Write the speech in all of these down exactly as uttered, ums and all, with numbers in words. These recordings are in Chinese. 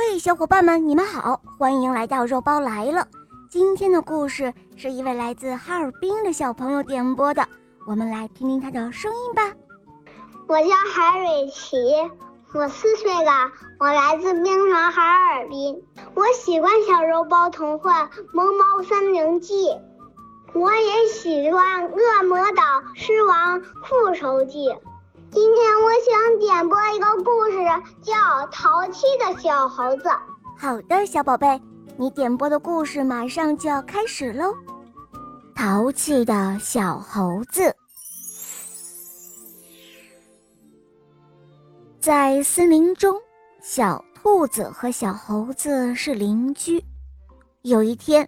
嘿，小伙伴们，你们好，欢迎来到肉包来了。今天的故事是一位来自哈尔滨的小朋友点播的，我们来听听他的声音吧。我叫海蕊琪，我四岁了，我来自冰城哈尔滨。我喜欢小肉包童话《萌猫森林记》，我也喜欢《恶魔岛狮王复仇记》。今天我想点播一个故事，叫《淘气的小猴子》。好的，小宝贝，你点播的故事马上就要开始喽。淘气的小猴子。在森林中，小兔子和小猴子是邻居。有一天，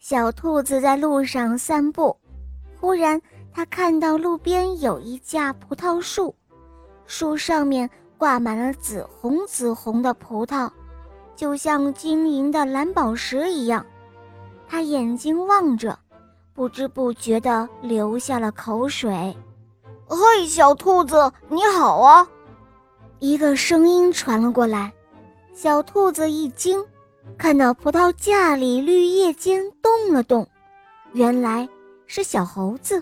小兔子在路上散步，忽然他看到路边有一架葡萄树，树上面挂满了紫红紫红的葡萄，就像晶莹的蓝宝石一样。他眼睛望着，不知不觉地流下了口水。嘿，小兔子，你好啊！一个声音传了过来，小兔子一惊，看到葡萄架里绿叶间动了动，原来是小猴子，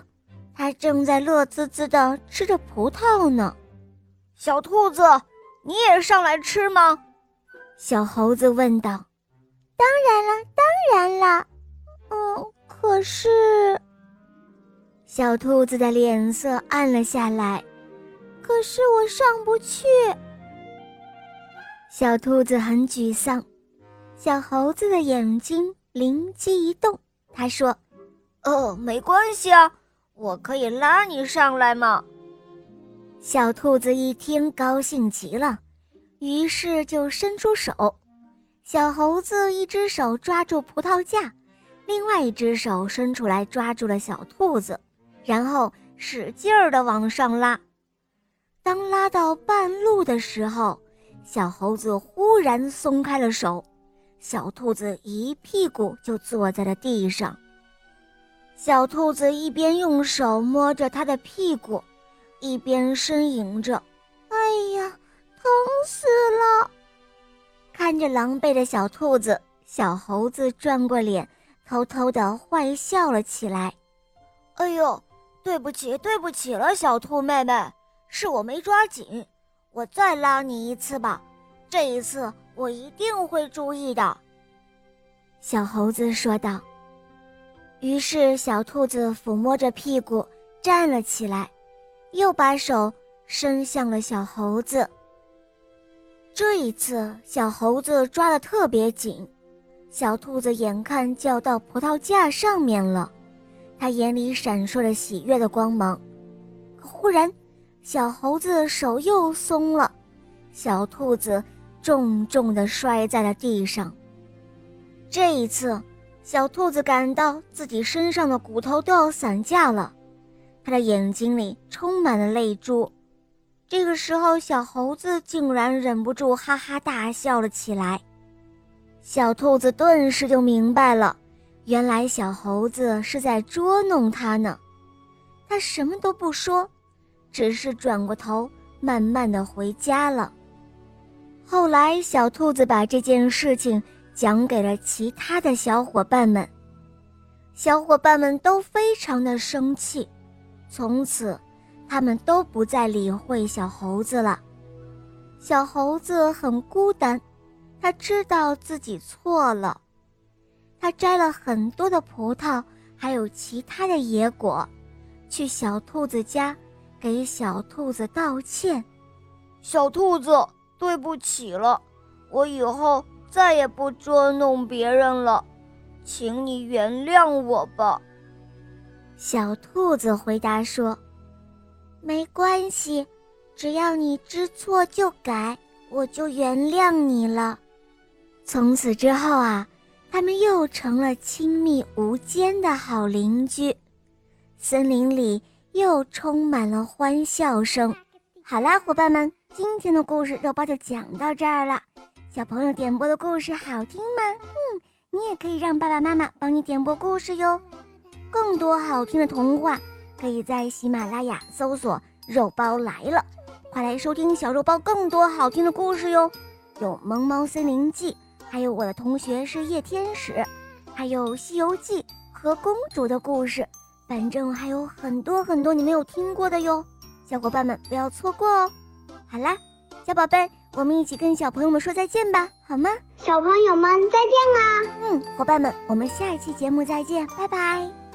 他正在乐滋滋地吃着葡萄呢。小兔子，你也上来吃吗？小猴子问道。当然了，当然了。嗯，可是……小兔子的脸色暗了下来。可是我上不去。小兔子很沮丧。小猴子的眼睛灵机一动，他说：哦，没关系啊，我可以拉你上来吗？小兔子一听高兴极了，于是就伸出手。小猴子一只手抓住葡萄架，另外一只手伸出来抓住了小兔子，然后使劲儿地往上拉。当拉到半路的时候，小猴子忽然松开了手，小兔子一屁股就坐在了地上。小兔子一边用手摸着他的屁股，一边呻吟着，哎呀，疼死了！看着狼狈的小兔子，小猴子转过脸，偷偷地坏笑了起来。哎呦，对不起，对不起了，小兔妹妹，是我没抓紧，我再拉你一次吧，这一次我一定会注意的。小猴子说道。于是小兔子抚摸着屁股站了起来，又把手伸向了小猴子。这一次小猴子抓得特别紧，小兔子眼看就要到葡萄架上面了，他眼里闪烁着喜悦的光芒。忽然小猴子手又松了，小兔子重重地摔在了地上。这一次小兔子感到自己身上的骨头都要散架了，他的眼睛里充满了泪珠。这个时候小猴子竟然忍不住哈哈大笑了起来。小兔子顿时就明白了，原来小猴子是在捉弄他呢。他什么都不说，只是转过头慢慢地回家了。后来小兔子把这件事情讲给了其他的小伙伴们，小伙伴们都非常的生气，从此他们都不再理会小猴子了。小猴子很孤单，他知道自己错了，他摘了很多的葡萄还有其他的野果，去小兔子家给小兔子道歉。小兔子，对不起了，我以后再也不捉弄别人了，请你原谅我吧。小兔子回答说：没关系，只要你知错就改，我就原谅你了。从此之后啊，他们又成了亲密无间的好邻居，森林里又充满了欢笑声。好啦，伙伴们，今天的故事肉包就讲到这儿了。小朋友点播的故事好听吗？嗯，你也可以让爸爸妈妈帮你点播故事哟。更多好听的童话，可以在喜马拉雅搜索“肉包来了”，快来收听小肉包更多好听的故事哟。有《萌猫森林记》，还有《我的同学是夜天使》，还有《西游记》和公主的故事，反正还有很多很多你没有听过的哟，小伙伴们不要错过哦。好啦，小宝贝，我们一起跟小朋友们说再见吧，好吗？小朋友们再见啦！嗯，伙伴们，我们下一期节目再见，拜拜。